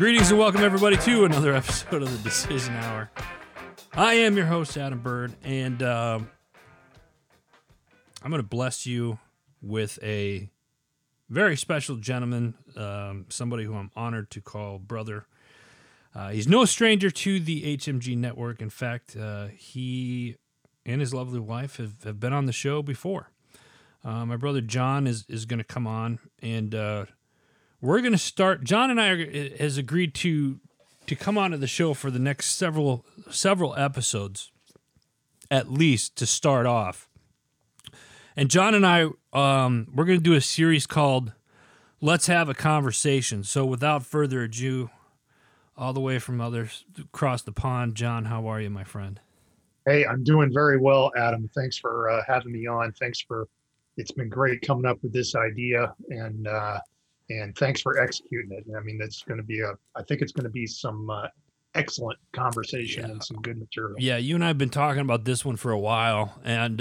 Greetings and welcome everybody to another episode of The Decision Hour. I am your host, Adam Bird, and I'm going to bless you with a very special gentleman, somebody who I'm honored to call brother. He's no stranger to the HMG Network. In fact, he and his lovely wife have been on the show before. My brother John is going to come on, and we're going to start. John and I has agreed to come onto the show for the next several episodes, at least to start off. And John and I, we're going to do a series called "Let's Have a Conversation." So, without further ado, all the way from others across the pond, John, how are you, my friend? Hey, I'm doing very well, Adam. Thanks for having me on. It's been great coming up with this idea, and thanks for executing it. I mean, that's going to be some excellent conversation and some good material. Yeah, you and I have been talking about this one for a while. And,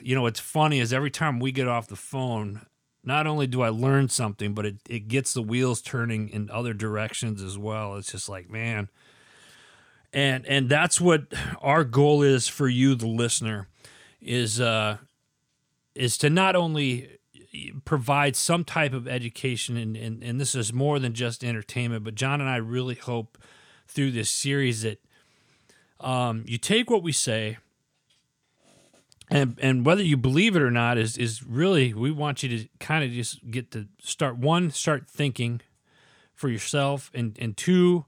you know, what's funny is every time we get off the phone, not only do I learn something, but it gets the wheels turning in other directions as well. It's just like, man. And that's what our goal is for you, the listener, is to not only provide some type of education, and this is more than just entertainment, but John and I really hope through this series that you take what we say, and whether you believe it or not, is really, we want you to kind of just get to start thinking for yourself, and two,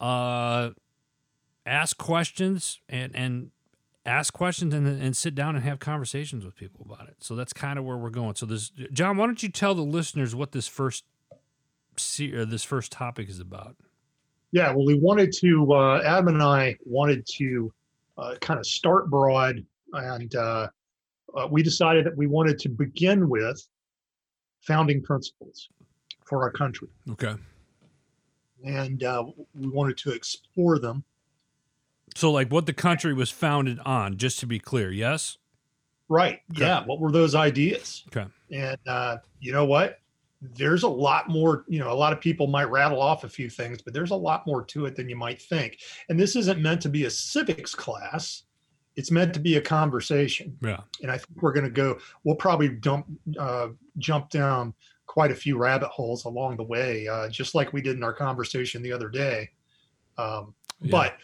ask questions, and ask questions and sit down and have conversations with people about it. So that's kind of where we're going. So this, John, why don't you tell the listeners what this first topic is about? Yeah, well, we wanted to, Adam and I wanted to kind of start broad, and we decided that we wanted to begin with founding principles for our country. Okay. And we wanted to explore them. So, like, what the country was founded on, just to be clear, yes? Right, okay. Yeah, what were those ideas? Okay. And you know what? There's a lot more, you know, a lot of people might rattle off a few things, but there's a lot more to it than you might think. And this isn't meant to be a civics class. It's meant to be a conversation. Yeah. And I think we'll probably jump down quite a few rabbit holes along the way, just like we did in our conversation the other day. But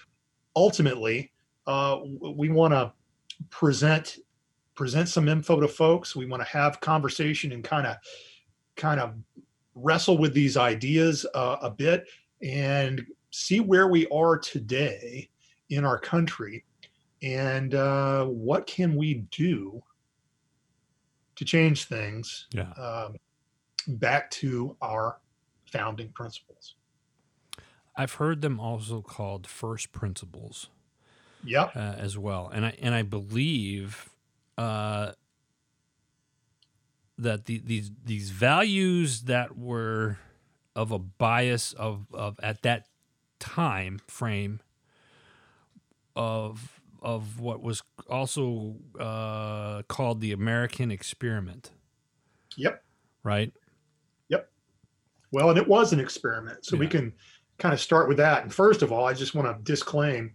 ultimately, we want to present some info to folks. We want to have conversation and kind of wrestle with these ideas a bit and see where we are today in our country, and what can we do to change things back to our founding principles. I've heard them also called first principles. Yep. As well. And I believe that these values that were of a bias of at that time frame of what was also called the American experiment. Yep. Right? Yep. Well, and it was an experiment, so we can kind of start with that. And first of all, I just want to disclaim,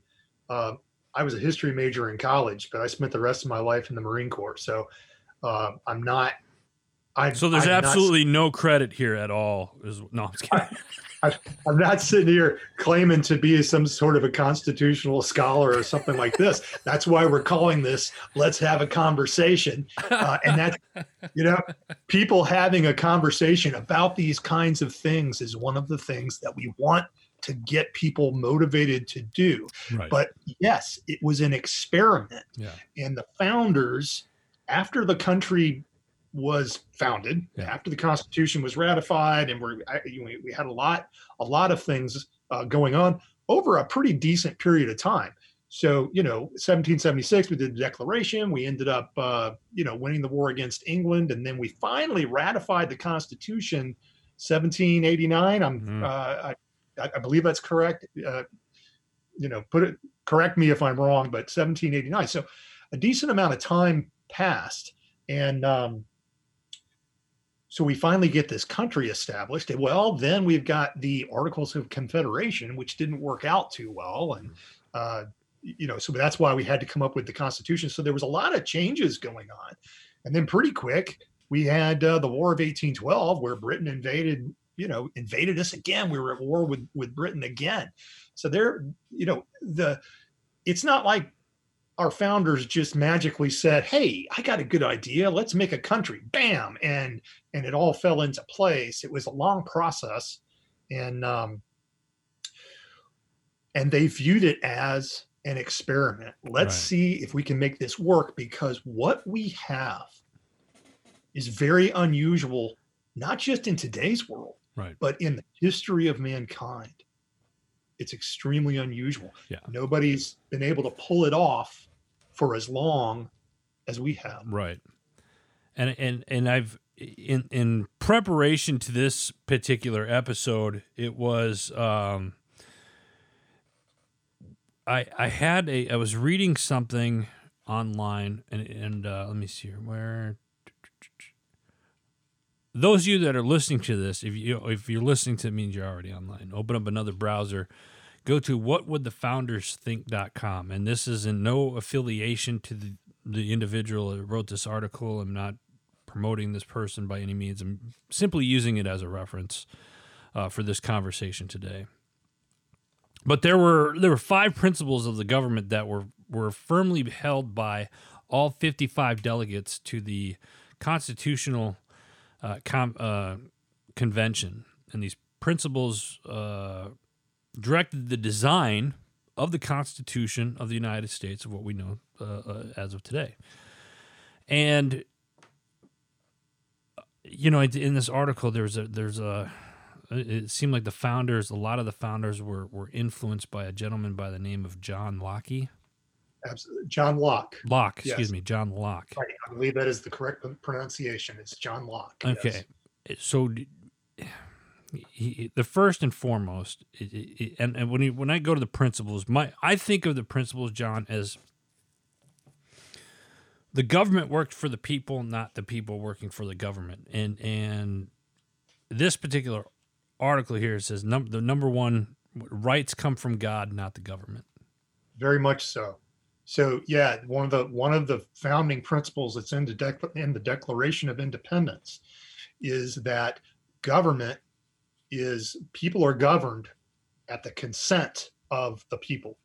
I was a history major in college, but I spent the rest of my life in the Marine Corps. So I'm not. So there's absolutely no credit here at all. No, I'm just kidding. I'm not sitting here claiming to be some sort of a constitutional scholar or something like this. That's why we're calling this "Let's Have a Conversation." And that's, you know, people having a conversation about these kinds of things is one of the things that we want to get people motivated to do. Right. But yes, it was an experiment. Yeah. And the founders, after the country was founded, after the Constitution was ratified, and we had a lot of things going on over a pretty decent period of time. So, you know, 1776, we did the Declaration. We ended up, winning the war against England, and then we finally ratified the Constitution, 1789. I believe that's correct. Correct me if I'm wrong, but 1789. So, a decent amount of time passed, and So we finally get this country established. Well, then we've got the Articles of Confederation, which didn't work out too well. And, you know, so that's why we had to come up with the Constitution. So there was a lot of changes going on. And then pretty quick, we had the War of 1812, where Britain invaded, you know, invaded us again. We were at war with Britain again. So there, you know, it's not like our founders just magically said, hey, I got a good idea. Let's make a country. Bam. And it all fell into place. It was a long process. And they viewed it as an experiment. Let's see if we can make this work, because what we have is very unusual, not just in today's world, but in the history of mankind. It's extremely unusual. Yeah. Nobody's been able to pull it off for as long as we have. Right. And I've in preparation to this particular episode, it was I was reading something online and let me see here where. Those of you that are listening to this, if you're listening to it, means you're already online. Open up another browser. Go to whatwouldthefoundersthink.com. And this is in no affiliation to the individual that wrote this article. I'm not promoting this person by any means. I'm simply using it as a reference for this conversation today. But there were five principles of the government that were firmly held by all 55 delegates to the Constitutional Convention, and these principles directed the design of the Constitution of the United States, of what we know as of today. And you know, in this article, it seemed like a lot of the founders were influenced by a gentleman by the name of John Locke. Absolutely. John Locke. Locke, excuse me, John Locke. Right. I believe that is the correct pronunciation. It's John Locke. Okay. Yes. So the first and foremost, and when I go to the principles, I think of the principles, John, as the government worked for the people, not the people working for the government. And this particular article here says the number one, rights come from God, not the government. Very much so. So yeah, one of the founding principles that's in the Declaration of Independence is that people are governed at the consent of the people,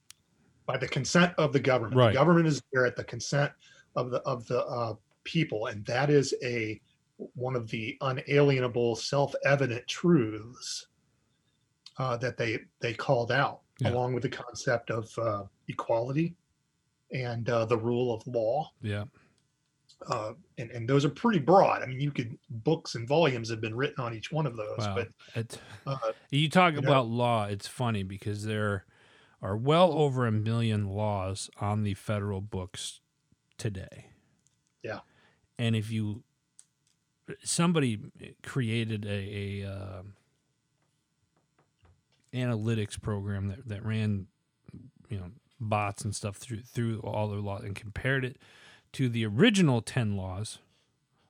by the consent of the government. Right. The government is there at the consent of the people, and that is one of the unalienable, self-evident truths that they called out, along with the concept of equality and the rule of law. Yeah. And those are pretty broad. I mean, books and volumes have been written on each one of those. Wow. But you talk about law, it's funny because there are well over 1 million laws on the federal books today. Yeah. And if somebody created a analytics program that ran, you know, bots and stuff through all their laws and compared it to the original 10 laws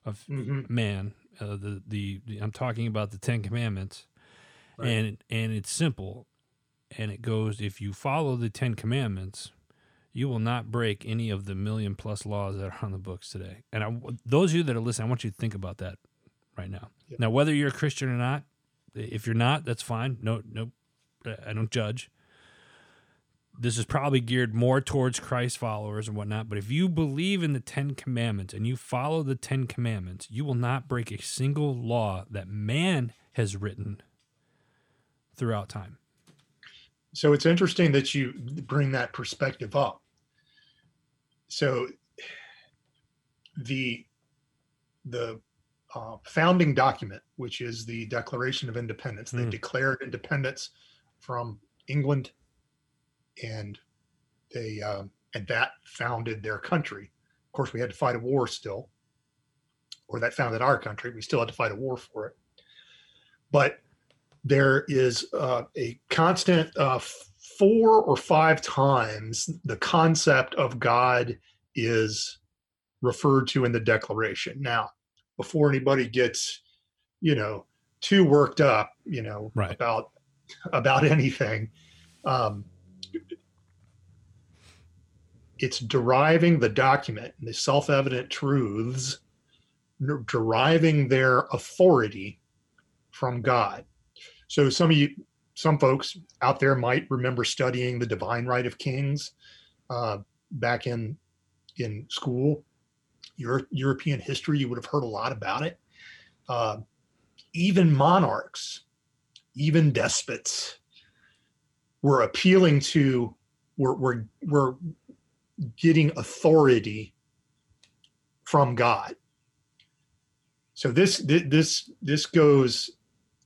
of man. I'm talking about the 10 Commandments, and it's simple, and it goes: if you follow the 10 Commandments, you will not break any of the 1 million plus laws that are on the books today. And those of you that are listening, I want you to think about that right now. Yep. Now, whether you're a Christian or not, if you're not, that's fine. No, I don't judge. This is probably geared more towards Christ followers and whatnot, but if you believe in the 10 Commandments and you follow the 10 Commandments, you will not break a single law that man has written throughout time. So it's interesting that you bring that perspective up. So the founding document, which is the Declaration of Independence, they declared independence from England, and they and that founded their country. Of course, we had to fight a war still, or that founded our country. We still had to fight a war for it. But there is a constant 4 or 5 times the concept of God is referred to in the Declaration. Now, before anybody gets you know, too worked up, you know, right. about anything. It's deriving the document and the self-evident truths, deriving their authority from God. So some folks out there might remember studying the divine right of kings back in school. European history, you would have heard a lot about it. Even monarchs, even despots were appealing to, were getting authority from God. So this goes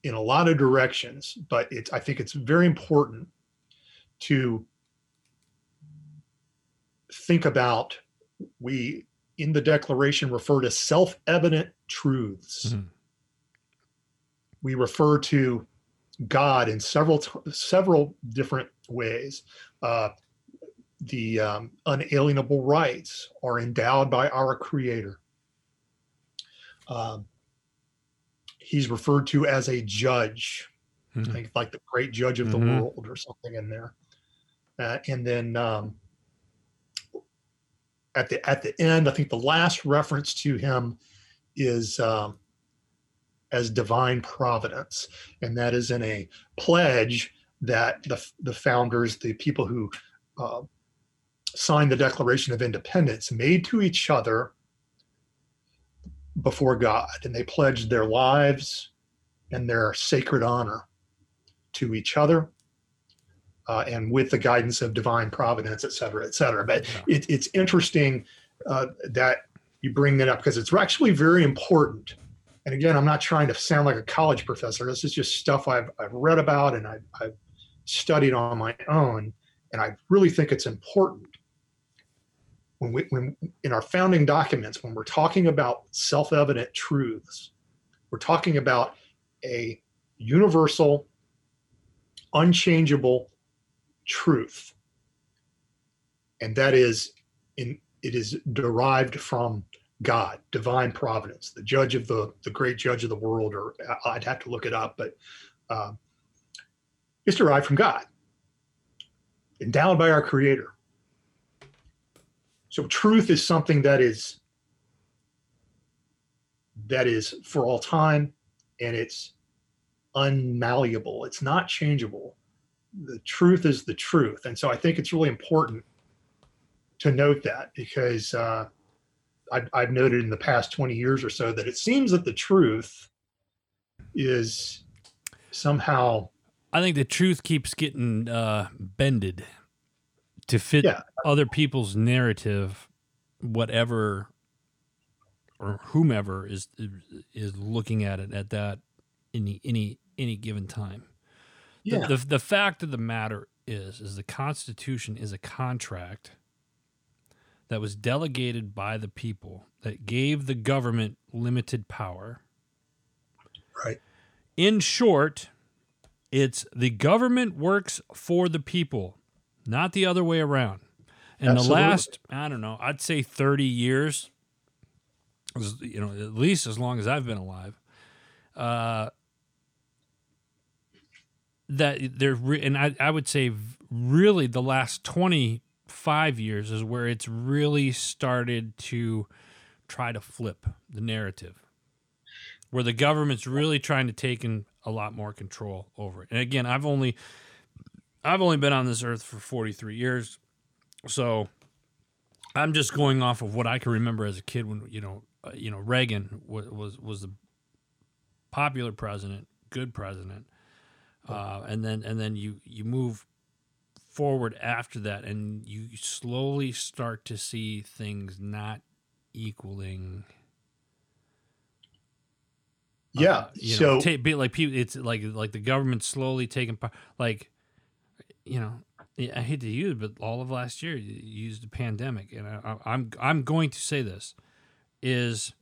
in a lot of directions, but I think it's very important to think about, we in the Declaration refer to self-evident truths. Mm-hmm. We refer to God in several different ways. The unalienable rights are endowed by our Creator. He's referred to as a judge, mm-hmm. I think like the great judge of mm-hmm. the world or something in there. And then at the end, I think the last reference to him is as divine providence. And that is in a pledge that the founders, the people who signed the Declaration of Independence, made to each other before God, and they pledged their lives and their sacred honor to each other, and with the guidance of divine providence, et cetera, et cetera. But yeah. It's interesting that you bring that up, because it's actually very important. And again, I'm not trying to sound like a college professor. This is just stuff I've read about and I've studied on my own, and I really think it's important. When in our founding documents, when we're talking about self-evident truths, we're talking about a universal, unchangeable truth, and that is, it is derived from God, divine providence, the judge of the great judge of the world, or I'd have to look it up, but it's derived from God, endowed by our Creator. So truth is something that is for all time, and it's unmalleable. It's not changeable. The truth is the truth. And so I think it's really important to note that, because I've noted in the past 20 years or so that it seems that the truth is somehow... I think the truth keeps getting bended to fit other people's narrative, whatever or whomever is looking at it at that in any given time. Yeah. The fact of the matter is the Constitution is a contract that was delegated by the people that gave the government limited power. Right. In short, it's the government works for the people, not the other way around. And absolutely. The last, I don't know, I'd say 30 years, you know, at least as long as I've been alive, that there, and I would say really the last 25 years is where it's really started to try to flip the narrative, where the government's really trying to take in a lot more control over it. And again, I've only been on this earth for 43 years, so I'm just going off of what I can remember as a kid. When Reagan was the popular president, good president, and then you move forward after that, and you slowly start to see things not equaling. Yeah, it's like the government slowly taking part, like. You know, I hate to use it, but all of last year you used the pandemic, and I'm going to say this it's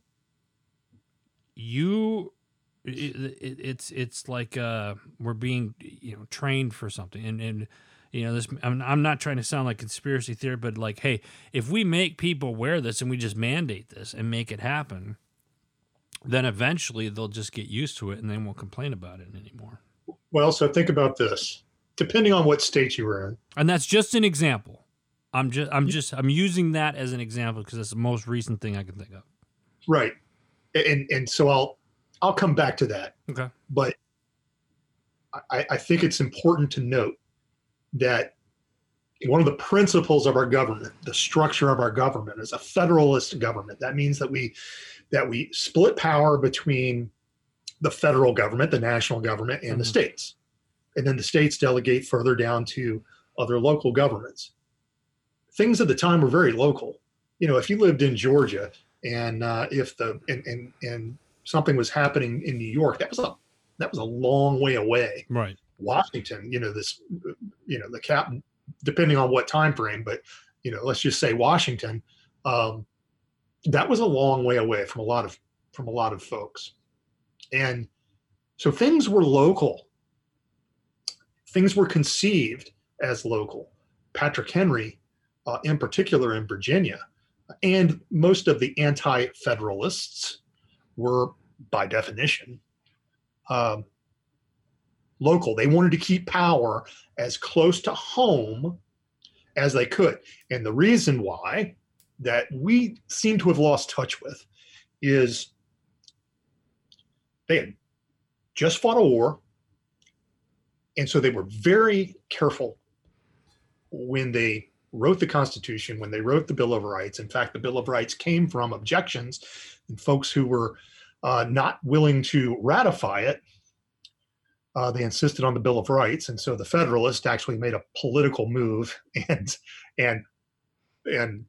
like we're being trained for something, and this. I'm not trying to sound like conspiracy theory, but like, hey, if we make people wear this and we just mandate this and make it happen, then eventually they'll just get used to it and they won't complain about it anymore. Well, so think about this, depending on what state you were in. And that's just an example. I'm using that as an example because that's the most recent thing I can think of. Right. And so I'll come back to that. Okay. But I think it's important to note that one of the principles of our government, the structure of our government, is a federalist government. That means that we split power between the federal government, the national government, and the states. And then the states delegate further down to other local governments. Things at the time were very local. You know, if you lived in Georgia and if something was happening in New York, that was a long way away. Right. Washington, depending on what time frame, but let's just say Washington, that was a long way away from a lot of folks. And so things were local. Things were conceived as local. Patrick Henry, in particular in Virginia, and most of the anti-federalists were, by definition, local. They wanted to keep power as close to home as they could. And the reason why that we seem to have lost touch with is they had just fought a war. And so they were very careful when they wrote the Constitution, when they wrote the Bill of Rights. In fact, the Bill of Rights came from objections and folks who were not willing to ratify it. They insisted on the Bill of Rights, and so the Federalists actually made a political move and came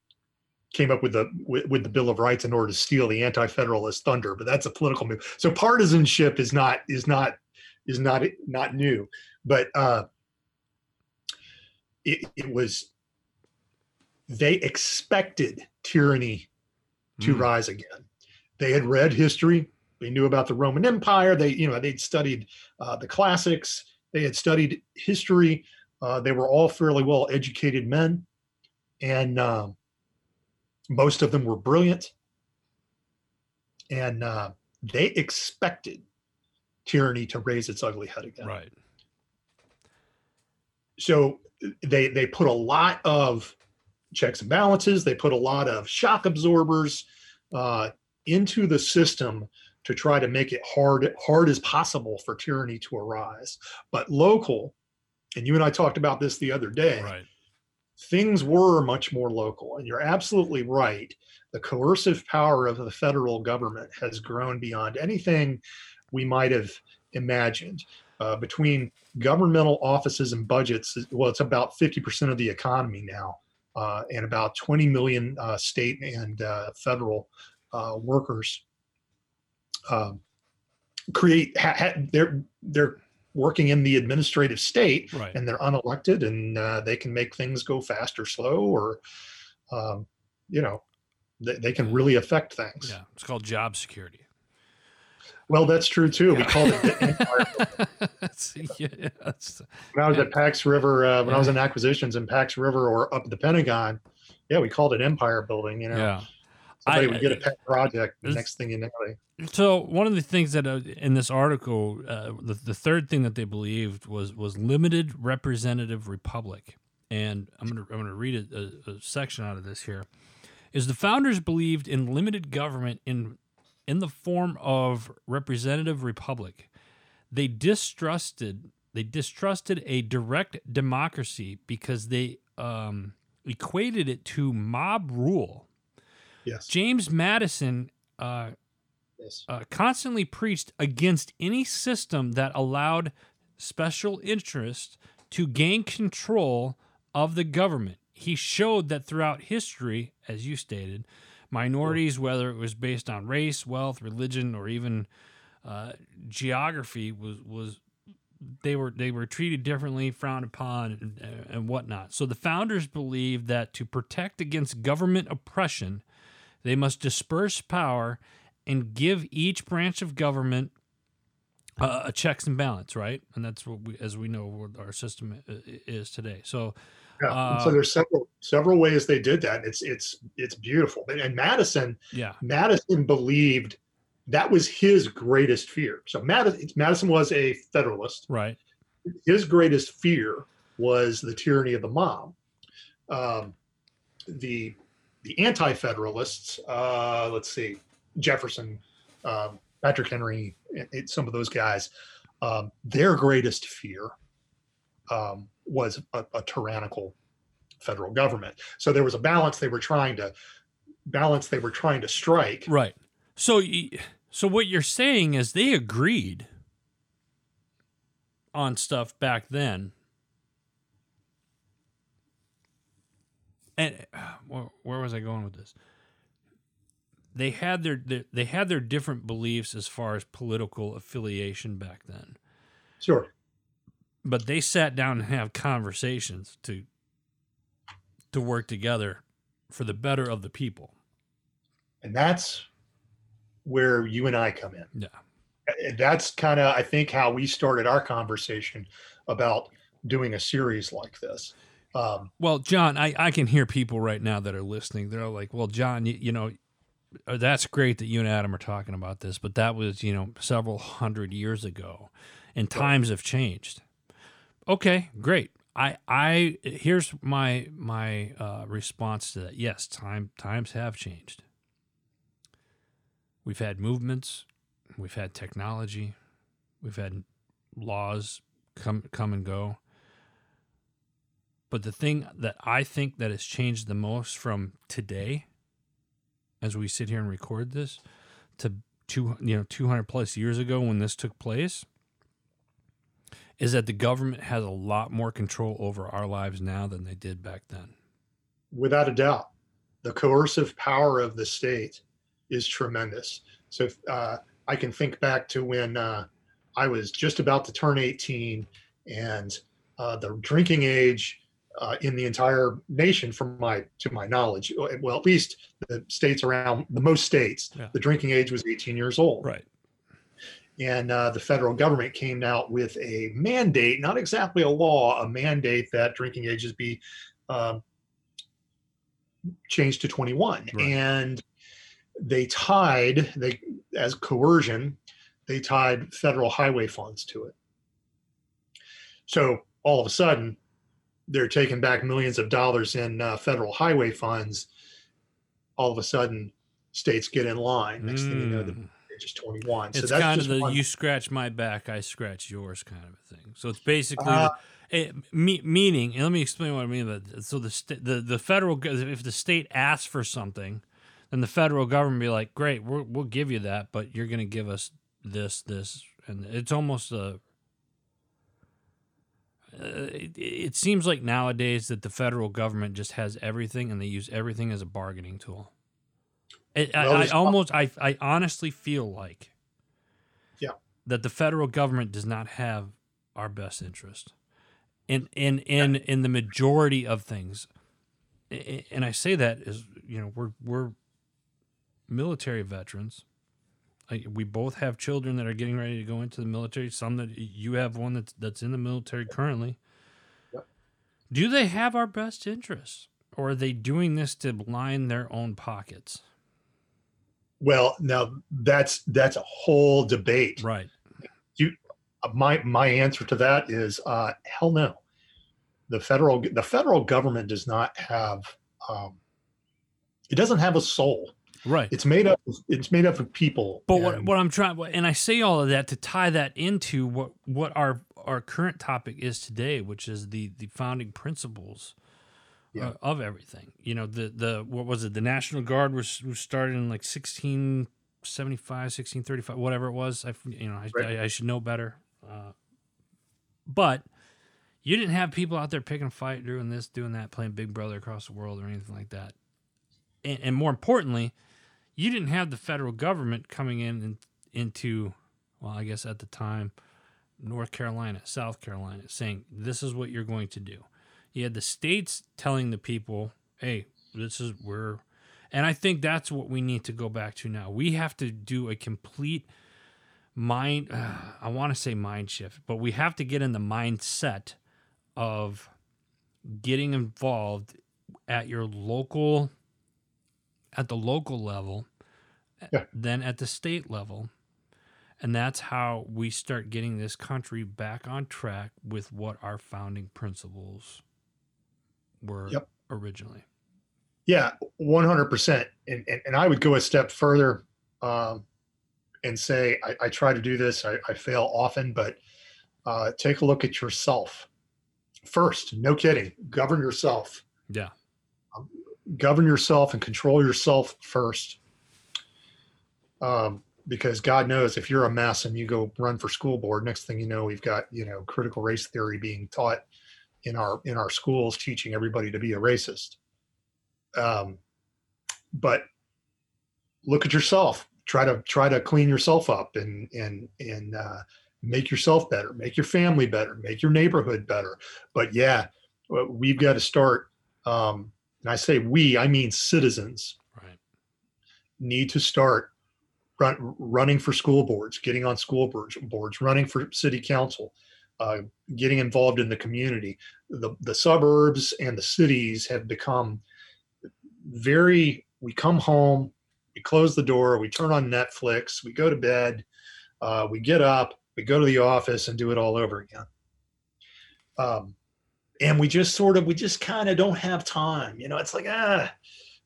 up with the Bill of Rights in order to steal the anti-Federalist thunder. But that's a political move. So partisanship is not new, but it was. They expected tyranny to rise again. They had read history. They knew about the Roman Empire. They'd studied the classics. They had studied history. They were all fairly well-educated men, and most of them were brilliant. And they expected tyranny to raise its ugly head again. Right. So they put a lot of checks and balances. They put a lot of shock absorbers into the system to try to make it hard as possible for tyranny to arise. But local, and you and I talked about this the other day, right, things were much more local. And you're absolutely right. The coercive power of the federal government has grown beyond anything we might have imagined. Between governmental offices and budgets, it's about 50% of the economy now, and about 20 million state and federal workers. They're working in the administrative state, right, and they're unelected, and they can make things go fast or slow, or they can really affect things. Yeah, it's called job security. Well, that's true too. Yeah. We called it the Empire. When I was at Pax River, I was in acquisitions in Pax River or up at the Pentagon, we called it Empire Building. Somebody would get a pet project, the next thing you know. So one of the things that in this article, the third thing that they believed was limited representative republic. And I'm going to read a section out of this here. Is the founders believed in limited government in the form of representative republic. They distrusted a direct democracy because they equated it to mob rule. Yes. James Madison constantly preached against any system that allowed special interests to gain control of the government. He showed that throughout history, as you stated, minorities, whether it was based on race, wealth, religion, or even geography, they were treated differently, frowned upon, and whatnot. So the founders believed that to protect against government oppression, they must disperse power and give each branch of government a checks and balance, right? And that's what what our system is today. So, so there's several ways they did that. It's beautiful. And Madison believed That was his greatest fear. So Madison was a Federalist. Right. His greatest fear was the tyranny of the mob. The anti-Federalists, let's see, Jefferson, Patrick Henry, some of those guys, their greatest fear was a tyrannical federal government. So there was a balance they were trying to strike. Right. So what you're saying is they agreed on stuff back then. And where was I going with this? They had their different beliefs as far as political affiliation back then. Sure. But they sat down and have conversations to work together for the better of the people. And that's where you and I come in. Yeah. That's kind of, I think, how we started our conversation about doing a series like this. Well, John, I can hear people right now that are listening. They're like, well, John, you know, that's great that you and Adam are talking about this, but that was, you know, several hundred years ago and times have changed. Okay, great. I here's my response to that. Yes, times have changed. We've had movements, we've had technology, we've had laws come and go. But the thing that I think that has changed the most from today, as we sit here and record this, to 200 plus years ago when this took place, is that the government has a lot more control over our lives now than they did back then. Without a doubt, the coercive power of the state is tremendous. So I can think back to when I was just about to turn 18, and the drinking age in the entire nation, to my knowledge, well, at least the states around most states, yeah, the drinking age was 18 years old. Right. And the federal government came out with a mandate, not exactly a law, a mandate that drinking ages be changed to 21. Right. And they tied federal highway funds to it. So all of a sudden, they're taking back millions of dollars in federal highway funds. All of a sudden, states get in line. Next thing you know, the age is 21. It's so that's kind of the "you scratch my back, I scratch yours" kind of a thing. So it's basically meaning. And let me explain what I mean by that. So the federal, if the state asks for something, then the federal government be like, "Great, we'll give you that, but you're going to give us this," and it's almost a. It seems like nowadays that the federal government just has everything, and they use everything as a bargaining tool. I honestly feel like, yeah, that the federal government does not have our best interest in the majority of things. And I say that as, you know, we're military veterans. We both have children that are getting ready to go into the military. Some that you have one that's in the military currently. Yep. Do they have our best interests, or are they doing this to line their own pockets? Well, now that's a whole debate, right? My answer to that is hell no. The federal government does not have it doesn't have a soul. Right. It's made up of people. But what I'm trying, and I say all of that to tie that into what our current topic is today, which is the founding principles, yeah, of everything. You know, the what was it? The National Guard was started in like 1675, 1635, whatever it was. Right. I should know better. But you didn't have people out there picking a fight, doing this, doing that, playing Big Brother across the world or anything like that. And more importantly, you didn't have the federal government coming in into, well, I guess at the time, North Carolina, South Carolina, saying, this is what you're going to do. You had the states telling the people, hey, and I think that's what we need to go back to now. We have to do a complete mind shift, but we have to get in the mindset of getting involved at the local level, then at the state level. And that's how we start getting this country back on track with what our founding principles were originally. Yeah, 100%. And I would go a step further and say, I try to do this. I fail often, but take a look at yourself first. No kidding. Govern yourself. Yeah. Govern yourself and control yourself first. Because God knows if you're a mess and you go run for school board, next thing you know, we've got, critical race theory being taught in our schools, teaching everybody to be a racist. But look at yourself, try to clean yourself up and make yourself better, make your family better, make your neighborhood better. But yeah, we've got to start. And I say, I mean, citizens need to start running for school boards, getting on school boards, running for city council, getting involved in the community. The suburbs and the cities have become we come home, we close the door, we turn on Netflix, we go to bed, we get up, we go to the office and do it all over again. And we just kind of don't have time. It's like,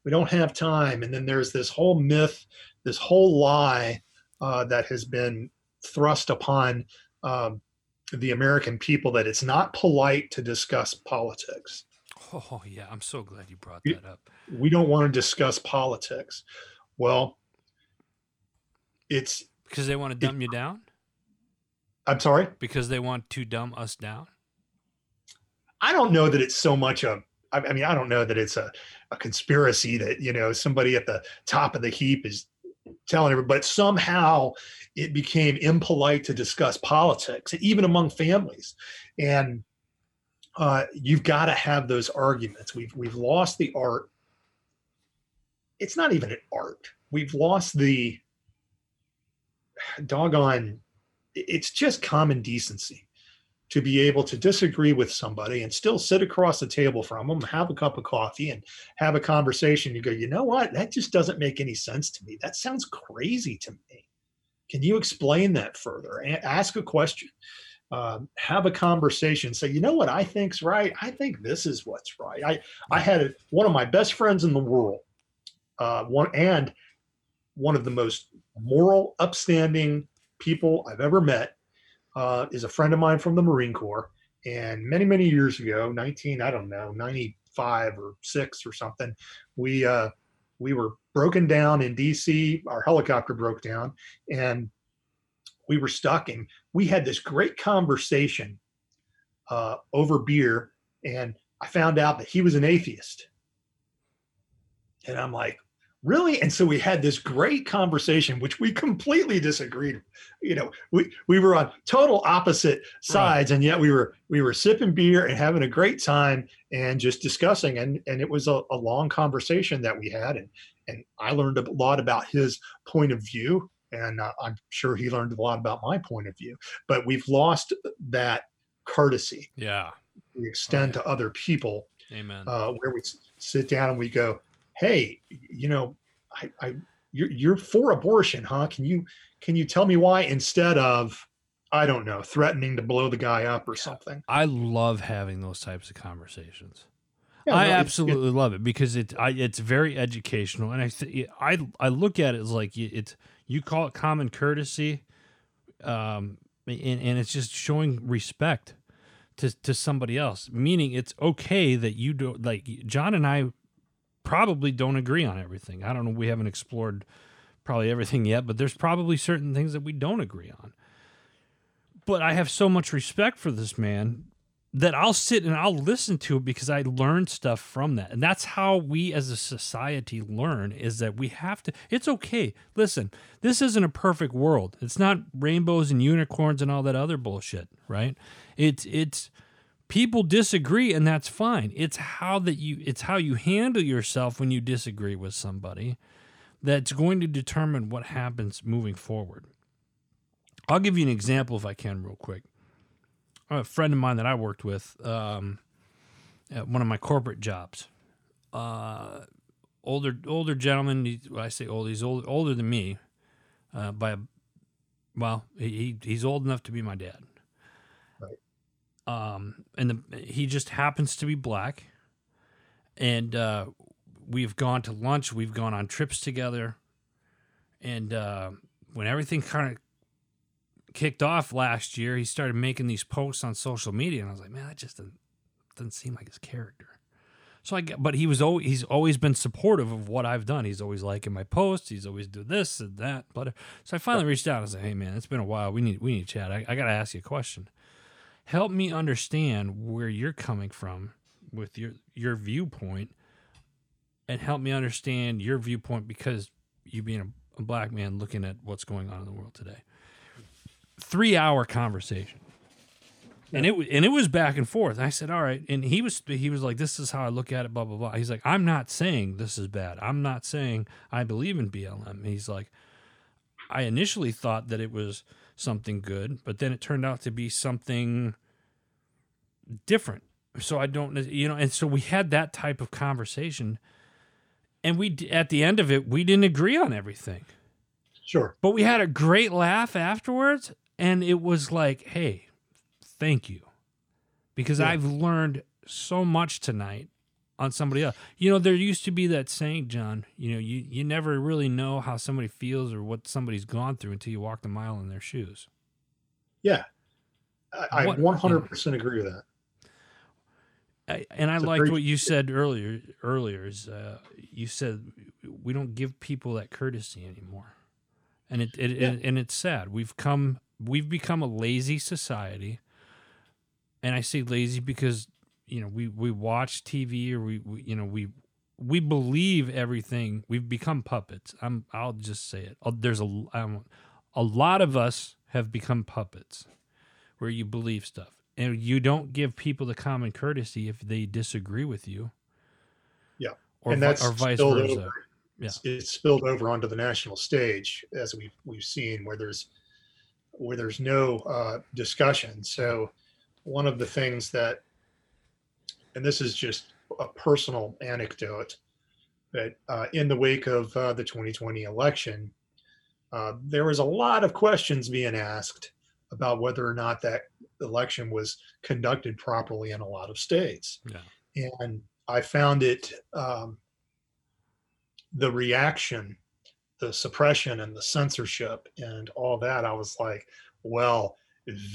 we don't have time. And then there's this whole myth, this whole lie that has been thrust upon the American people that it's not polite to discuss politics. Oh, yeah. I'm so glad you brought that up. We don't want to discuss politics. Well, it's because they want to dumb you down. I'm sorry? Because they want to dumb us down. I don't know that it's so much I don't know that it's a conspiracy that, somebody at the top of the heap is telling everybody, but somehow it became impolite to discuss politics, even among families. And you've got to have those arguments. We've lost the art. It's not even an art. We've lost the doggone. It's just common decency to be able to disagree with somebody and still sit across the table from them, have a cup of coffee and have a conversation. You go, you know what? That just doesn't make any sense to me. That sounds crazy to me. Can you explain that further? Ask a question. Have a conversation, say, you know what I think's right? I think this is what's right. I had one of my best friends in the world, one of the most moral, upstanding people I've ever met, is a friend of mine from the Marine Corps. And many, many years ago, 95 or 6 or something, we were broken down in DC, our helicopter broke down, and we were stuck, and we had this great conversation over beer, and I found out that he was an atheist. And I'm like, really? And so we had this great conversation, which we completely disagreed. We were on total opposite sides, right. And yet we were sipping beer and having a great time and just discussing. And it was a long conversation that we had, and I learned a lot about his point of view. And I'm sure he learned a lot about my point of view, but we've lost that courtesy. Yeah. We extend to other people. Amen. Where we sit down and we go, hey, you're for abortion, huh? Can you tell me why? Instead of, I don't know, threatening to blow the guy up or something. I love having those types of conversations. Yeah, absolutely love it because it's very educational. And I look at it as like it's, you call it common courtesy, and it's just showing respect to somebody else. Meaning, it's okay that you don't like. John and I probably don't agree on everything. I don't know. We haven't explored probably everything yet, but there's probably certain things that we don't agree on. But I have so much respect for this man that I'll sit and I'll listen to it because I learned stuff from that. And that's how we as a society learn, is that we have to, it's okay. Listen, this isn't a perfect world. It's not rainbows and unicorns and all that other bullshit, right? It's people disagree and that's fine. It's how you handle yourself when you disagree with somebody that's going to determine what happens moving forward. I'll give you an example if I can real quick. A friend of mine that I worked with at one of my corporate jobs, older gentleman. When I say old, he's older than me. He's old enough to be my dad. Right. He just happens to be black, and we've gone to lunch. We've gone on trips together, and when everything kind of kicked off last year, he started making these posts on social media, and I was like, man, that just doesn't seem like his character. So but he's always been supportive of what I've done. He's always liking my posts. He's always do this and that. But so I finally reached out and said, "Hey man, it's been a while. We need to chat. I got to ask you a question. Help me understand where you're coming from with your viewpoint, and help me understand your viewpoint because you being a black man looking at what's going on in the world today." 3-hour conversation. And it was back and forth. I said, all right. And he was like, this is how I look at it, blah, blah, blah. He's like, I'm not saying this is bad. I'm not saying I believe in BLM. And he's like, I initially thought that it was something good, but then it turned out to be something different. So I don't, and so we had that type of conversation. And at the end of it, we didn't agree on everything. Sure. But we had a great laugh afterwards. And it was like, hey, thank you, because I've learned so much tonight on somebody else. There used to be that saying, John, you never really know how somebody feels or what somebody's gone through until you walk the mile in their shoes. Yeah, I 100% agree with that. I liked what you said earlier. You said we don't give people that courtesy anymore, and and it's sad. We've become a lazy society. And I say lazy because, we watch TV or we believe everything. We've become puppets. I'll just say it. A lot of us have become puppets where you believe stuff. And you don't give people the common courtesy if they disagree with you. Yeah. Or vice versa. Yeah. It's spilled over onto the national stage, as we've seen, where there's no discussion. So one of the things that, and this is just a personal anecdote, but in the wake of the 2020 election, there was a lot of questions being asked about whether or not that election was conducted properly in a lot of states. Yeah. And I found it, the reaction, the suppression and the censorship and all that, I was like, well,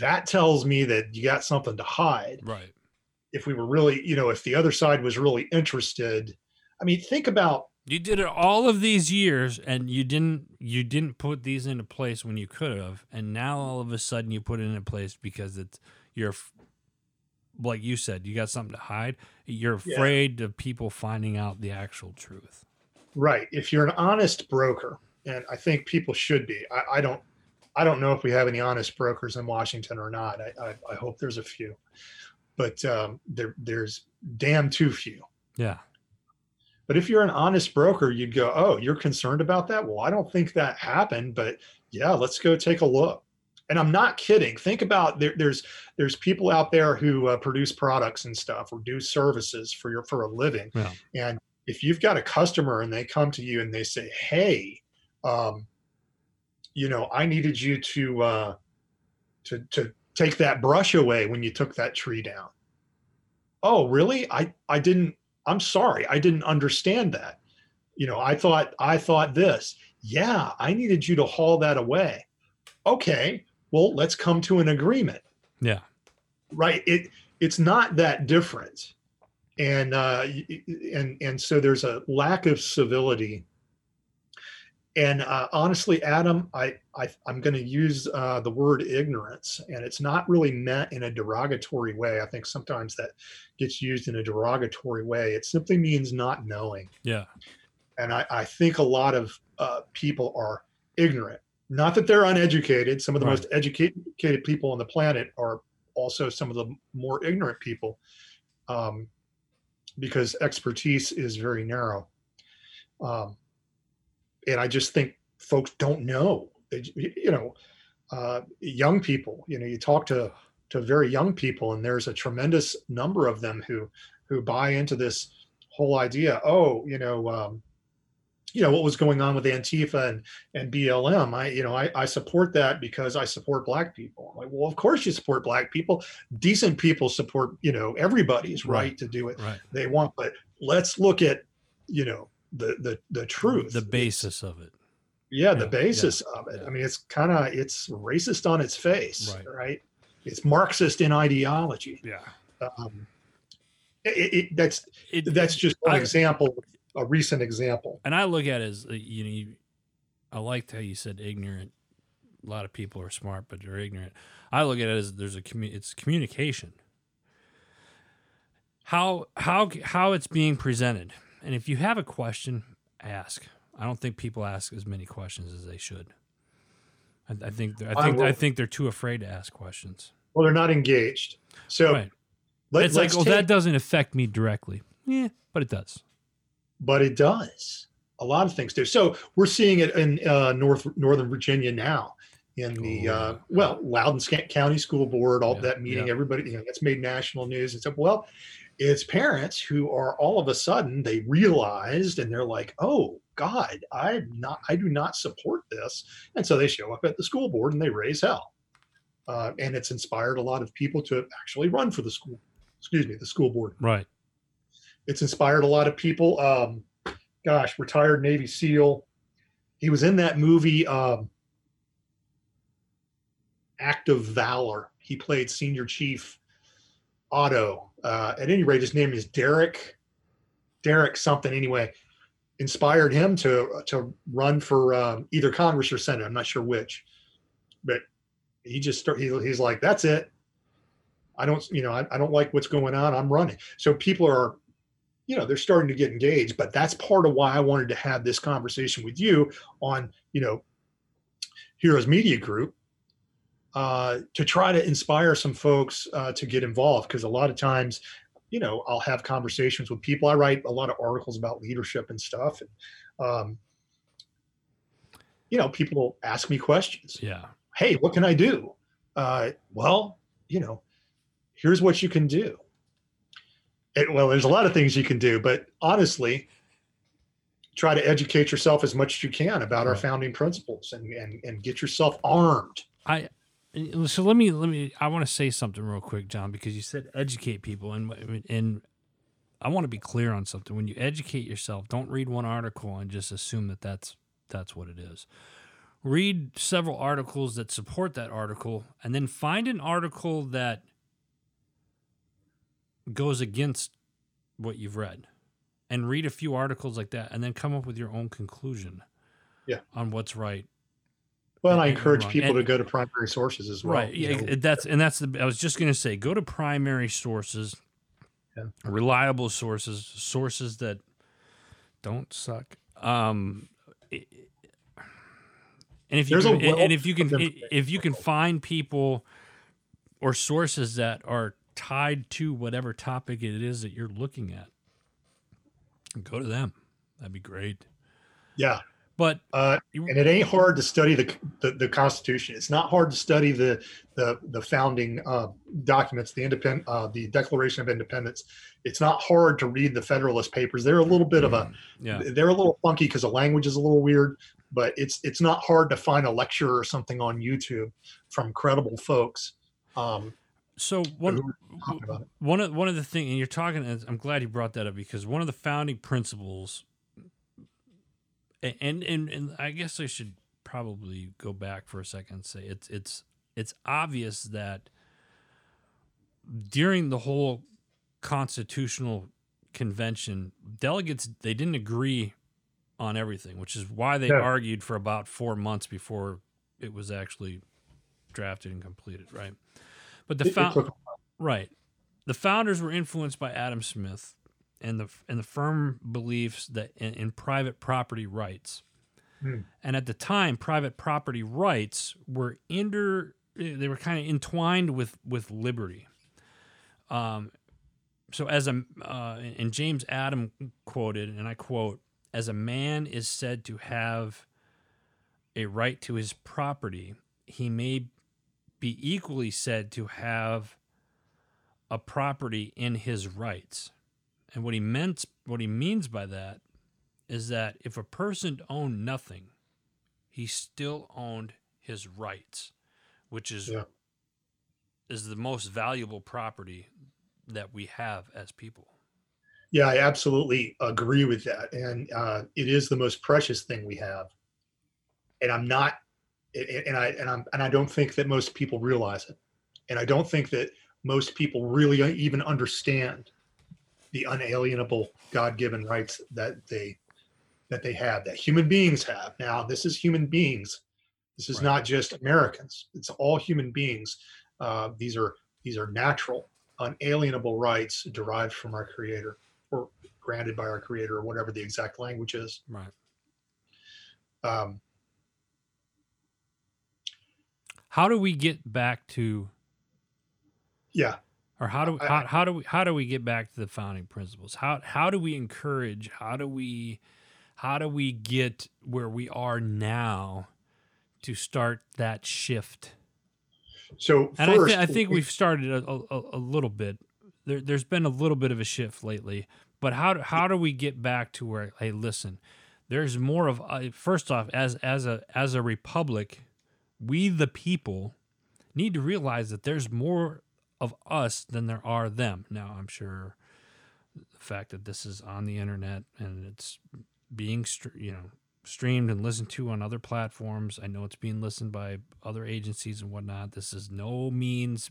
that tells me that you got something to hide. Right. If we were really, if the other side was really interested, I mean, think about. You did it all of these years and you didn't put these into place when you could have. And now all of a sudden you put it into place because you're like you said, you got something to hide. You're afraid of people finding out the actual truth. Right. If you're an honest broker, and I think people should be, I don't know if we have any honest brokers in Washington or not. I hope there's a few, but there's damn too few. Yeah. But if you're an honest broker, you'd go, oh, you're concerned about that? Well, I don't think that happened, but yeah, let's go take a look. And I'm not kidding. Think about there's people out there who produce products and stuff or do services for a living. Yeah. And if you've got a customer and they come to you and they say, hey, I needed you to take that brush away when you took that tree down. Oh, really? I'm sorry. I didn't understand that. I thought this. Yeah, I needed you to haul that away. Okay. Well, let's come to an agreement. Yeah. Right. It's not that different. And so there's a lack of civility. And honestly, Adam, I'm going to use the word ignorance, and it's not really meant in a derogatory way. I think sometimes that gets used in a derogatory way. It simply means not knowing. Yeah. And I think a lot of people are ignorant. Not that they're uneducated. Some of the most educated people on the planet are also some of the more ignorant people, because expertise is very narrow. And I just think folks don't know, young people, you talk to very young people and there's a tremendous number of them who buy into this whole idea. Oh, you know, what was going on with Antifa and BLM. I support that because I support Black people. I'm like, well, of course you support Black people. Decent people support, you know, everybody's right to do it they want. But let's look at, you know, the truth. The basis of it. Yeah, the basis of it. I mean, it's kind of, it's racist on its face, right? It's Marxist in ideology. Yeah. That's just an example, a recent example. And I look at it as, you know, I liked how you said ignorant. A lot of people are smart, but they're ignorant. I look at it as it's communication. How it's being presented. And if you have a question, ask. I don't think people ask as many questions as they should. I think they're too afraid to ask questions. Well, they're not engaged. So it's like, well, that doesn't affect me directly. Yeah, but it does. But it does. A lot of things do. So we're seeing it in Northern Virginia now in the Loudoun County School Board, that meeting, everybody, you know, that's made national news and stuff. Well, it's parents who are all of a sudden, they realized and they're like, oh, God, I do not support this. And so they show up at the school board and they raise hell. And it's inspired a lot of people to actually run for the school board. Right. It's inspired a lot of people. Retired Navy SEAL. He was in that movie, Act of Valor. He played Senior Chief Otto. At any rate, his name is Derek something anyway. Inspired him to run for either Congress or Senate. I'm not sure which, but he just he's like, that's it. I don't like what's going on. I'm running. So people are, you know, they're starting to get engaged, but that's part of why I wanted to have this conversation with you on, you know, Heroes Media Group, to try to inspire some folks to get involved. Because a lot of times, you know, I'll have conversations with people. I write a lot of articles about leadership and stuff. And, you know, people ask me questions. Yeah. Hey, what can I do? Well, you know, here's what you can do. There's a lot of things you can do, but honestly, try to educate yourself as much as you can about our founding principles and get yourself armed. So let me. I want to say something real quick, John, because you said educate people, and I want to be clear on something. When you educate yourself, don't read one article and just assume that that's what it is. Read several articles that support that article, and then find an article that goes against what you've read, and read a few articles like that, and then come up with your own conclusion. Yeah. On what's right. Well, I encourage people to go to primary sources as well. Right. Yeah, I was just going to say, go to primary sources, reliable sources, sources that don't suck. And if you can find people or sources that are tied to whatever topic it is that you're looking at, go to them. That'd be great. Yeah. But and it ain't hard to study the Constitution. It's not hard to study the founding documents, the Declaration of Independence. It's not hard to read the Federalist Papers. They're a little bit of they're a little funky because the language is a little weird. But it's not hard to find a lecture or something on YouTube from credible folks. So one of the things, and you're talking, I'm glad you brought that up, because one of the founding principles. And I guess I should probably go back for a second and say it's obvious that during the whole constitutional convention, delegates, they didn't agree on everything, which is why they argued for about 4 months before it was actually drafted and completed, right? But the founders were influenced by Adam Smith and the firm beliefs that in private property rights. And at the time, private property rights were kind of entwined with liberty. So as and James Adam quoted, and I quote, "As a man is said to have a right to his property, he may be equally said to have a property in his rights." And what he means by that is that if a person owned nothing, he still owned his rights, which is the most valuable property that we have as people. Yeah, I absolutely agree with that. And it is the most precious thing we have. And I'm not, and I don't think that most people realize it. And I don't think that most people really even understand the unalienable God-given rights that they have, that human beings have. Now, this is human beings. This is not just Americans. It's all human beings. These are natural, unalienable rights derived from our Creator, or granted by our Creator, or whatever the exact language is. Right. How do we get back to? Yeah. Or how do we get back to the founding principles? How do we get where we are now to start that shift? So first, and I think we've started a little bit. There's been a little bit of a shift lately, but how do we get back to where? Hey, listen, there's more of. First off, as a republic, we the people need to realize that there's more of us than there are them. Now, I'm sure the fact that this is on the internet and it's being streamed and listened to on other platforms. I know it's being listened by other agencies and whatnot. This is no means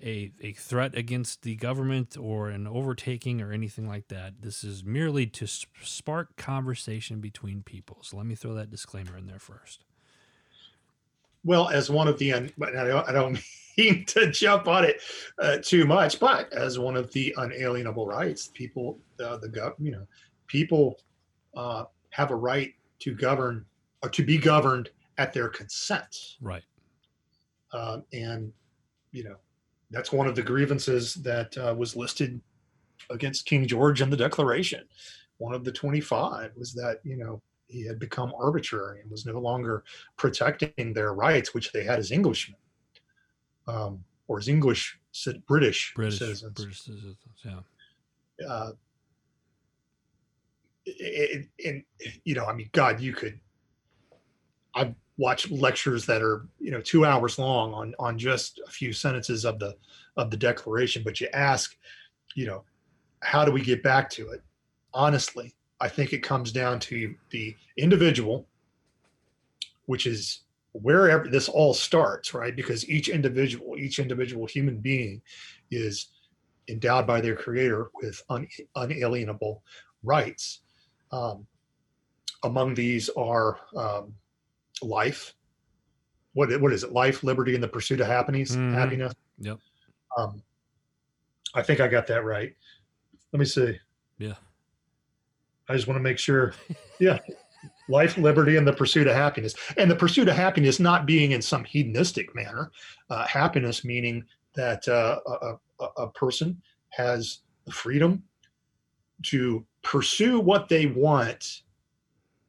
a threat against the government or an overtaking or anything like that. This is merely to spark conversation between people. So let me throw that disclaimer in there first. Well, as one of the, and I don't mean to jump on it too much, but as one of the unalienable rights, people, people have a right to govern or to be governed at their consent. Right. And that's one of the grievances that was listed against King George in the Declaration. One of the 25 was that, he had become arbitrary and was no longer protecting their rights, which they had as Englishmen, or as British citizens. British citizens, yeah. God, I've watched lectures that are 2 hours long on just a few sentences of the Declaration. But you ask, how do we get back to it? Honestly, I think it comes down to the individual, which is wherever this all starts, right? Because each individual human being is endowed by their Creator with unalienable rights. Among these are life. What is it? Life, liberty, and the pursuit of happiness. Mm-hmm. Happiness. Yep. I think I got that right. Let me see. Yeah. I just want to make sure. Yeah. Life, liberty, and the pursuit of happiness. And the pursuit of happiness not being in some hedonistic manner. Happiness meaning that a person has the freedom to pursue what they want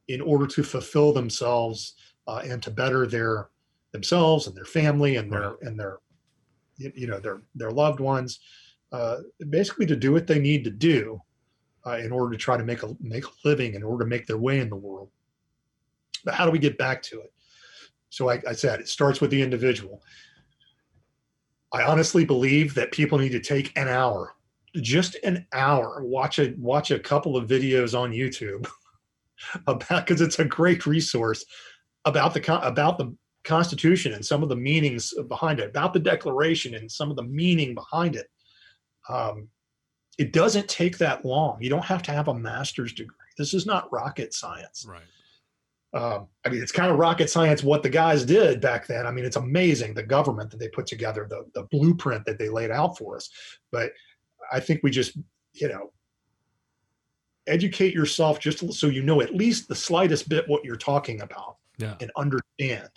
in order to fulfill themselves and to better themselves and their family and their loved ones. Basically to do what they need to do. In order to try to make a living, in order to make their way in the world. But how do we get back to it? So I said, it starts with the individual. I honestly believe that people need to take an hour, just an hour, watch a couple of videos on YouTube about, because it's a great resource about the Constitution and some of the meanings behind it, about the Declaration and some of the meaning behind it. It doesn't take that long. You don't have to have a master's degree. This is not rocket science. Right. It's kind of rocket science what the guys did back then. It's amazing, the government that they put together, the blueprint that they laid out for us. But I think we just, educate yourself just so you know at least the slightest bit what you're talking about and understand.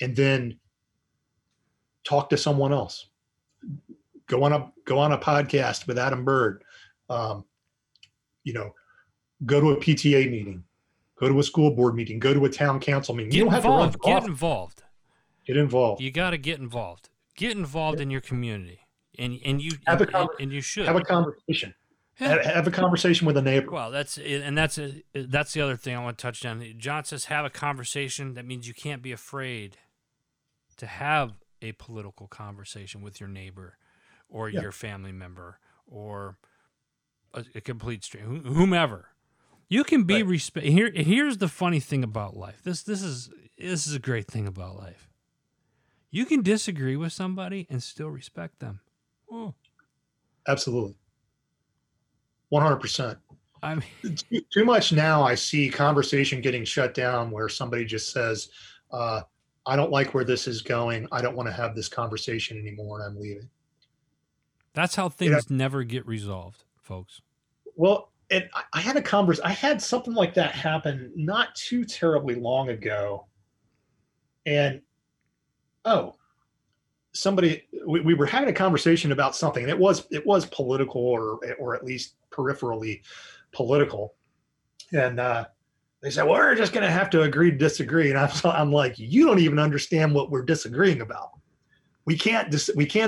And then talk to someone else. Go on a podcast with Adam Bird, go to a PTA meeting, go to a school board meeting, go to a town council meeting. You don't have to run for office. Get involved. You got to get involved. Get involved in your community, and you should have a conversation. Have a conversation with a neighbor. Well, that's the other thing I want to touch on. John says, have a conversation. That means you can't be afraid to have a political conversation with your neighbor or your family member or a complete stranger, whomever. You can be Here's the funny thing about life. This is a great thing about life. You can disagree with somebody and still respect them. Oh. Absolutely. 100%. I mean, too much now I see conversation getting shut down where somebody just says, I don't like where this is going. I don't want to have this conversation anymore, and I'm leaving. That's how things never get resolved, folks. Well, and I had something like that happen not too terribly long ago. And, somebody, we were having a conversation about something, and it was political or at least peripherally political. And they said, well, we're just going to have to agree to disagree. And I'm like, you don't even understand what we're disagreeing about. We can't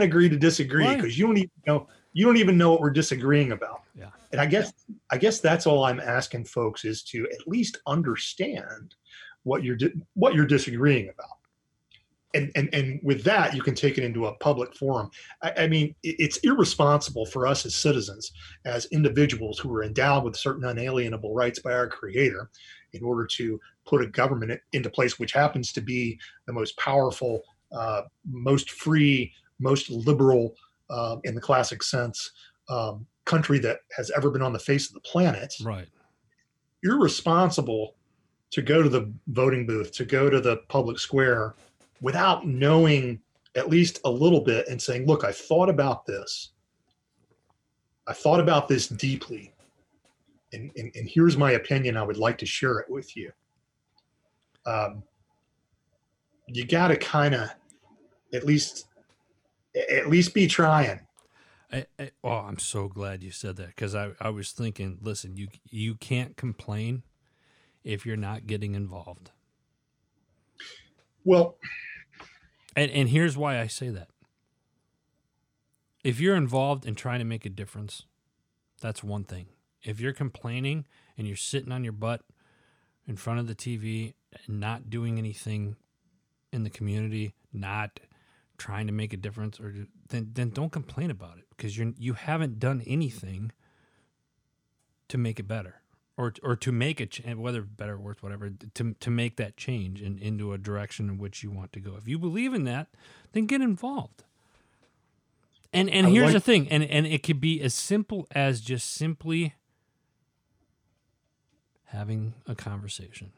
agree to disagree because you don't even know what we're disagreeing about. Yeah. And I guess that's all I'm asking folks is to at least understand what you're disagreeing about. And with that, you can take it into a public forum. I mean, it's irresponsible for us as citizens, as individuals who are endowed with certain unalienable rights by our Creator, in order to put a government into place, which happens to be the most powerful, most free, most liberal, in the classic sense, country that has ever been on the face of the planet. Right. Irresponsible to go to the voting booth, to go to the public square, without knowing at least a little bit and saying, look, I've thought about this. I thought about this deeply. And here's my opinion. I would like to share it with you. You got to kind of at least be trying. I'm so glad you said that, because I was thinking, listen, you can't complain if you're not getting involved. Well, and here's why I say that. If you're involved in trying to make a difference, that's one thing. If you're complaining and you're sitting on your butt in front of the TV and not doing anything in the community, not trying to make a difference, or then don't complain about it, because you haven't done anything to make it better. Or to make a change, whether better or worse, whatever, to make that change and into a direction in which you want to go. If you believe in that, then get involved. And here's the thing, and it could be as simple as just simply having a conversation.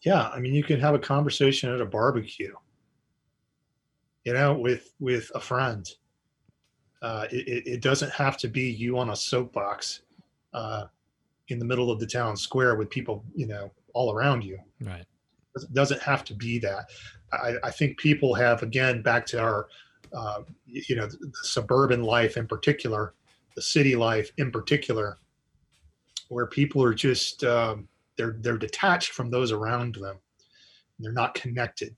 Yeah, I mean, you can have a conversation at a barbecue, with a friend. It doesn't have to be you on a soapbox. In the middle of the town square with people, all around you. Right. It doesn't have to be that. I think people have, again, back to our, the suburban life in particular, the city life in particular, where people are just, they're detached from those around them. They're not connected.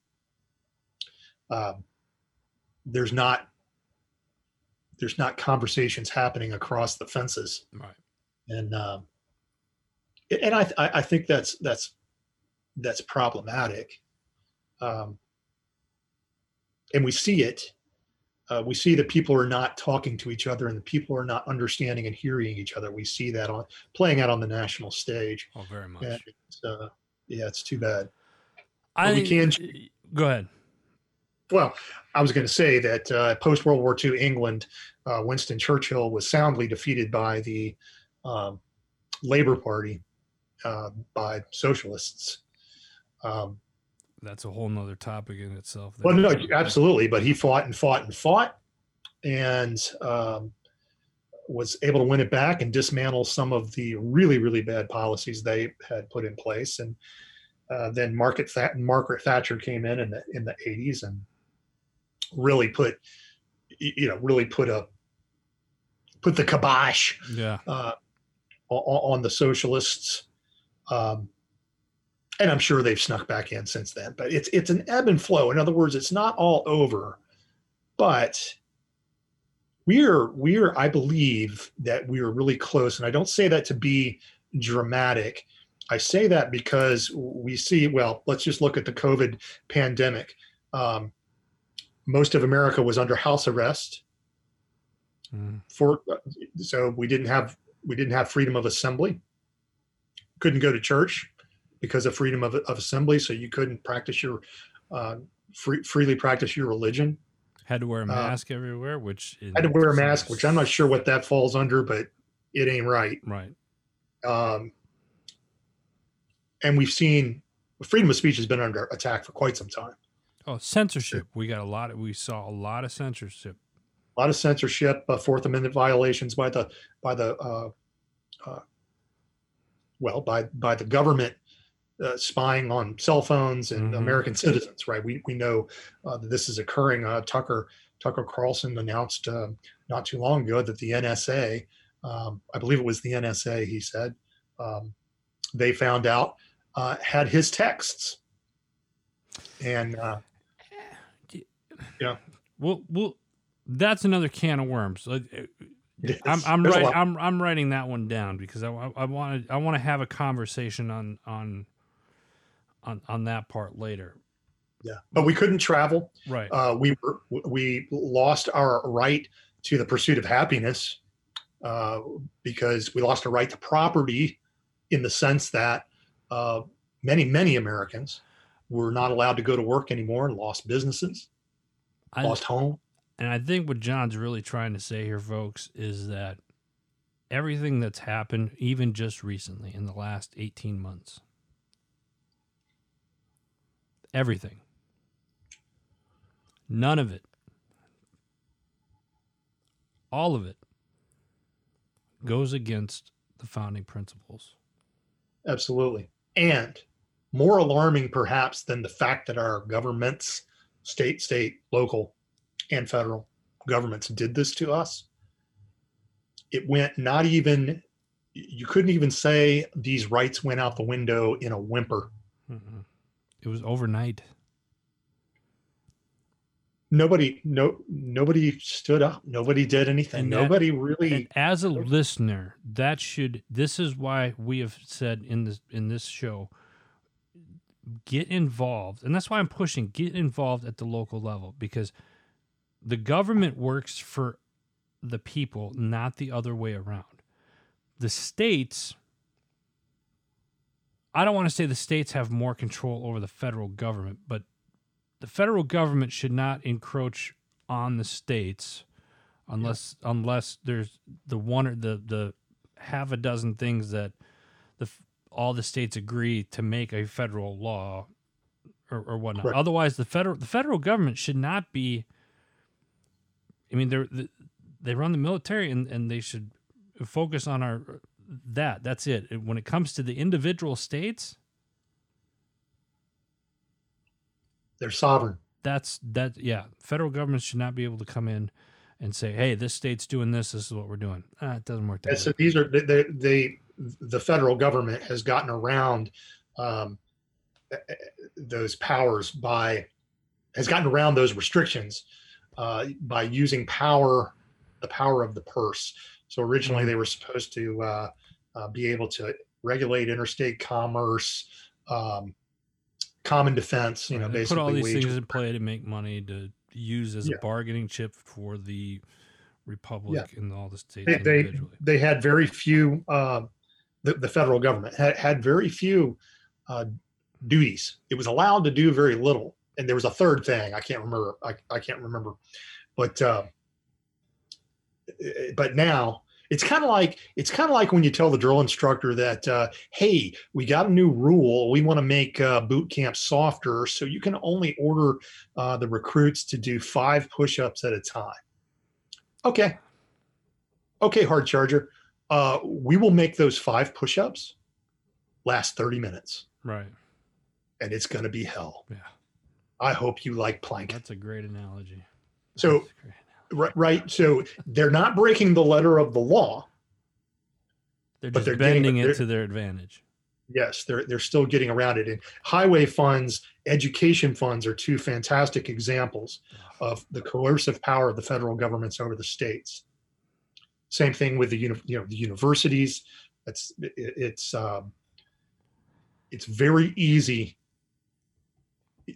There's not conversations happening across the fences. Right. And I think that's problematic, and we see it. We see that people are not talking to each other, and the people are not understanding and hearing each other. We see that playing out on the national stage. Oh, very much. And it's too bad. Go ahead. Well, I was going to say that post World War II England, Winston Churchill was soundly defeated by the Labor Party, by socialists. That's a whole nother topic in itself. Well, no, absolutely. But he fought and was able to win it back and dismantle some of the really, really bad policies they had put in place. And then Margaret Thatcher came in the 80s and really put the kibosh on the socialists, and I'm sure they've snuck back in since then. But it's an ebb and flow. In other words, it's not all over, but I believe that we are really close. And I don't say that to be dramatic. I say that because we see, well, let's just look at the COVID pandemic. Most of America was under house arrest. So we didn't have freedom of assembly. Couldn't go to church because of freedom of assembly. So you couldn't practice your freely practice your religion. Had to wear a mask everywhere, which I'm not sure what that falls under, but it ain't right. Right. And we've seen freedom of speech has been under attack for quite some time. Oh, censorship. We saw a lot of censorship. A lot of censorship, Fourth Amendment violations by the government spying on cell phones and American citizens, right? We know that this is occurring. Tucker Carlson announced not too long ago that the NSA, I believe it was the NSA, he said, they found out had his texts, and yeah, we'll. That's another can of worms. I'm writing that one down because I want to have a conversation on that part later. Yeah, but we couldn't travel. Right. We lost our right to the pursuit of happiness because we lost our right to property, in the sense that many Americans were not allowed to go to work anymore and lost businesses, lost home. And I think what John's really trying to say here, folks, is that everything that's happened, even just recently in the last 18 months, everything, none of it, all of it, goes against the founding principles. Absolutely. And more alarming, perhaps, than the fact that our governments, state, local, and federal governments did this to us. It went not even, you couldn't even say these rights went out the window in a whimper. Mm-hmm. It was overnight. Nobody stood up. Nobody did anything. And nobody really. As a listener, this is why we have said in this show, get involved. And that's why I'm pushing, get involved at the local level, because the government works for the people, not the other way around. The states, I don't want to say the states have more control over the federal government, but the federal government should not encroach on the states unless there's the one or the half a dozen things that all the states agree to make a federal law or whatnot. Correct. Otherwise, the federal government should not be. I mean, they run the military, and they should focus on that. That's it. When it comes to the individual states, they're sovereign. Yeah. Federal governments should not be able to come in and say, "Hey, this state's doing this. This is what we're doing." It doesn't work that way. So these are the federal government has gotten around those powers those restrictions. By using the power of the purse. So originally they were supposed to be able to regulate interstate commerce, common defense, you know, basically put all these things in play to make money, to use as a bargaining chip for the republic and all the states individually. They had very few, the federal government had very few duties. It was allowed to do very little. And there was a third thing I can't remember, but now it's kind of like when you tell the drill instructor that hey, we got a new rule, we want to make boot camp softer, so you can only order the recruits to do 5 push-ups at a time. Okay, hard charger, we will make those 5 push-ups last 30 minutes, right? And it's going to be hell. Yeah. I hope you like planking. That's a great analogy. Right. So they're not breaking the letter of the law. They're just bending it to their advantage. Yes, they're still getting around it. And highway funds, education funds are two fantastic examples of the coercive power of the federal governments over the states. Same thing with the universities. It's very easy.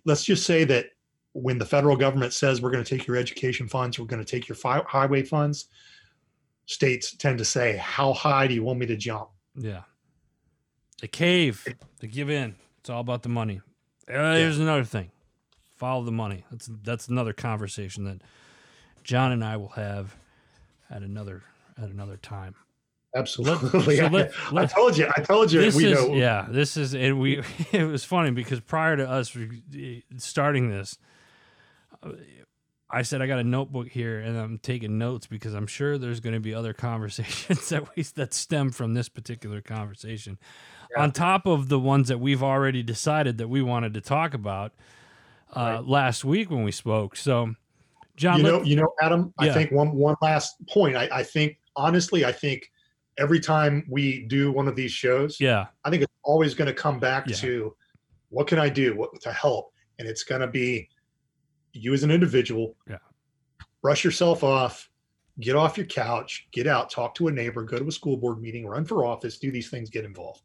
Let's just say that when the federal government says we're going to take your education funds, we're going to take your highway funds, states tend to say, "How high do you want me to jump?" Yeah. They cave. They give in. It's all about the money. Here's another thing. Follow the money. That's another conversation that John and I will have at another time. Absolutely. I told you. We know. Yeah. This is, and we. It was funny because prior to us starting this, I said I got a notebook here and I'm taking notes because I'm sure there's going to be other conversations that stem from this particular conversation, on top of the ones that we've already decided that we wanted to talk about last week when we spoke. So, John, Adam, I think one last point. I think honestly, every time we do one of these shows, I think it's always going to come back to what can I do to help, and it's going to be. You as an individual, brush yourself off, get off your couch, get out, talk to a neighbor, go to a school board meeting, run for office, do these things, get involved.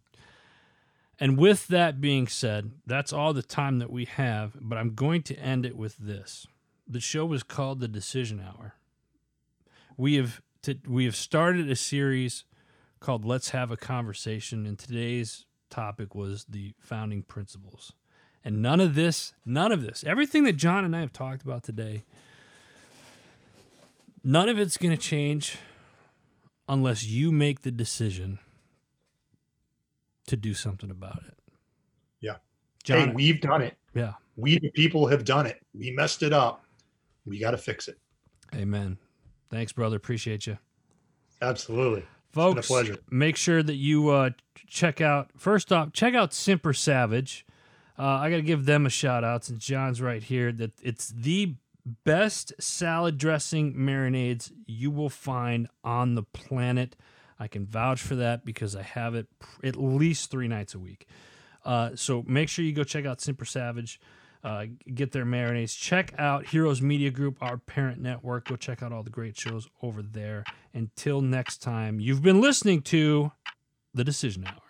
And with that being said, that's all the time that we have, but I'm going to end it with this. The show was called The Decision Hour. We have started a series called Let's Have a Conversation, and today's topic was the founding principles. And none of this, everything that John and I have talked about today, none of it's going to change unless you make the decision to do something about it. Yeah. John, hey, we've done it. Yeah. We, the people, have done it. We messed it up. We got to fix it. Amen. Thanks, brother. Appreciate you. Absolutely. Folks, it's been a pleasure. Make sure that you check out Simper Savage. I got to give them a shout out since John's right here. That it's the best salad dressing marinades you will find on the planet. I can vouch for that because I have it at least 3 nights a week. So make sure you go check out Simper Savage, get their marinades. Check out Heroes Media Group, our parent network. Go check out all the great shows over there. Until next time, you've been listening to The Decision Hour.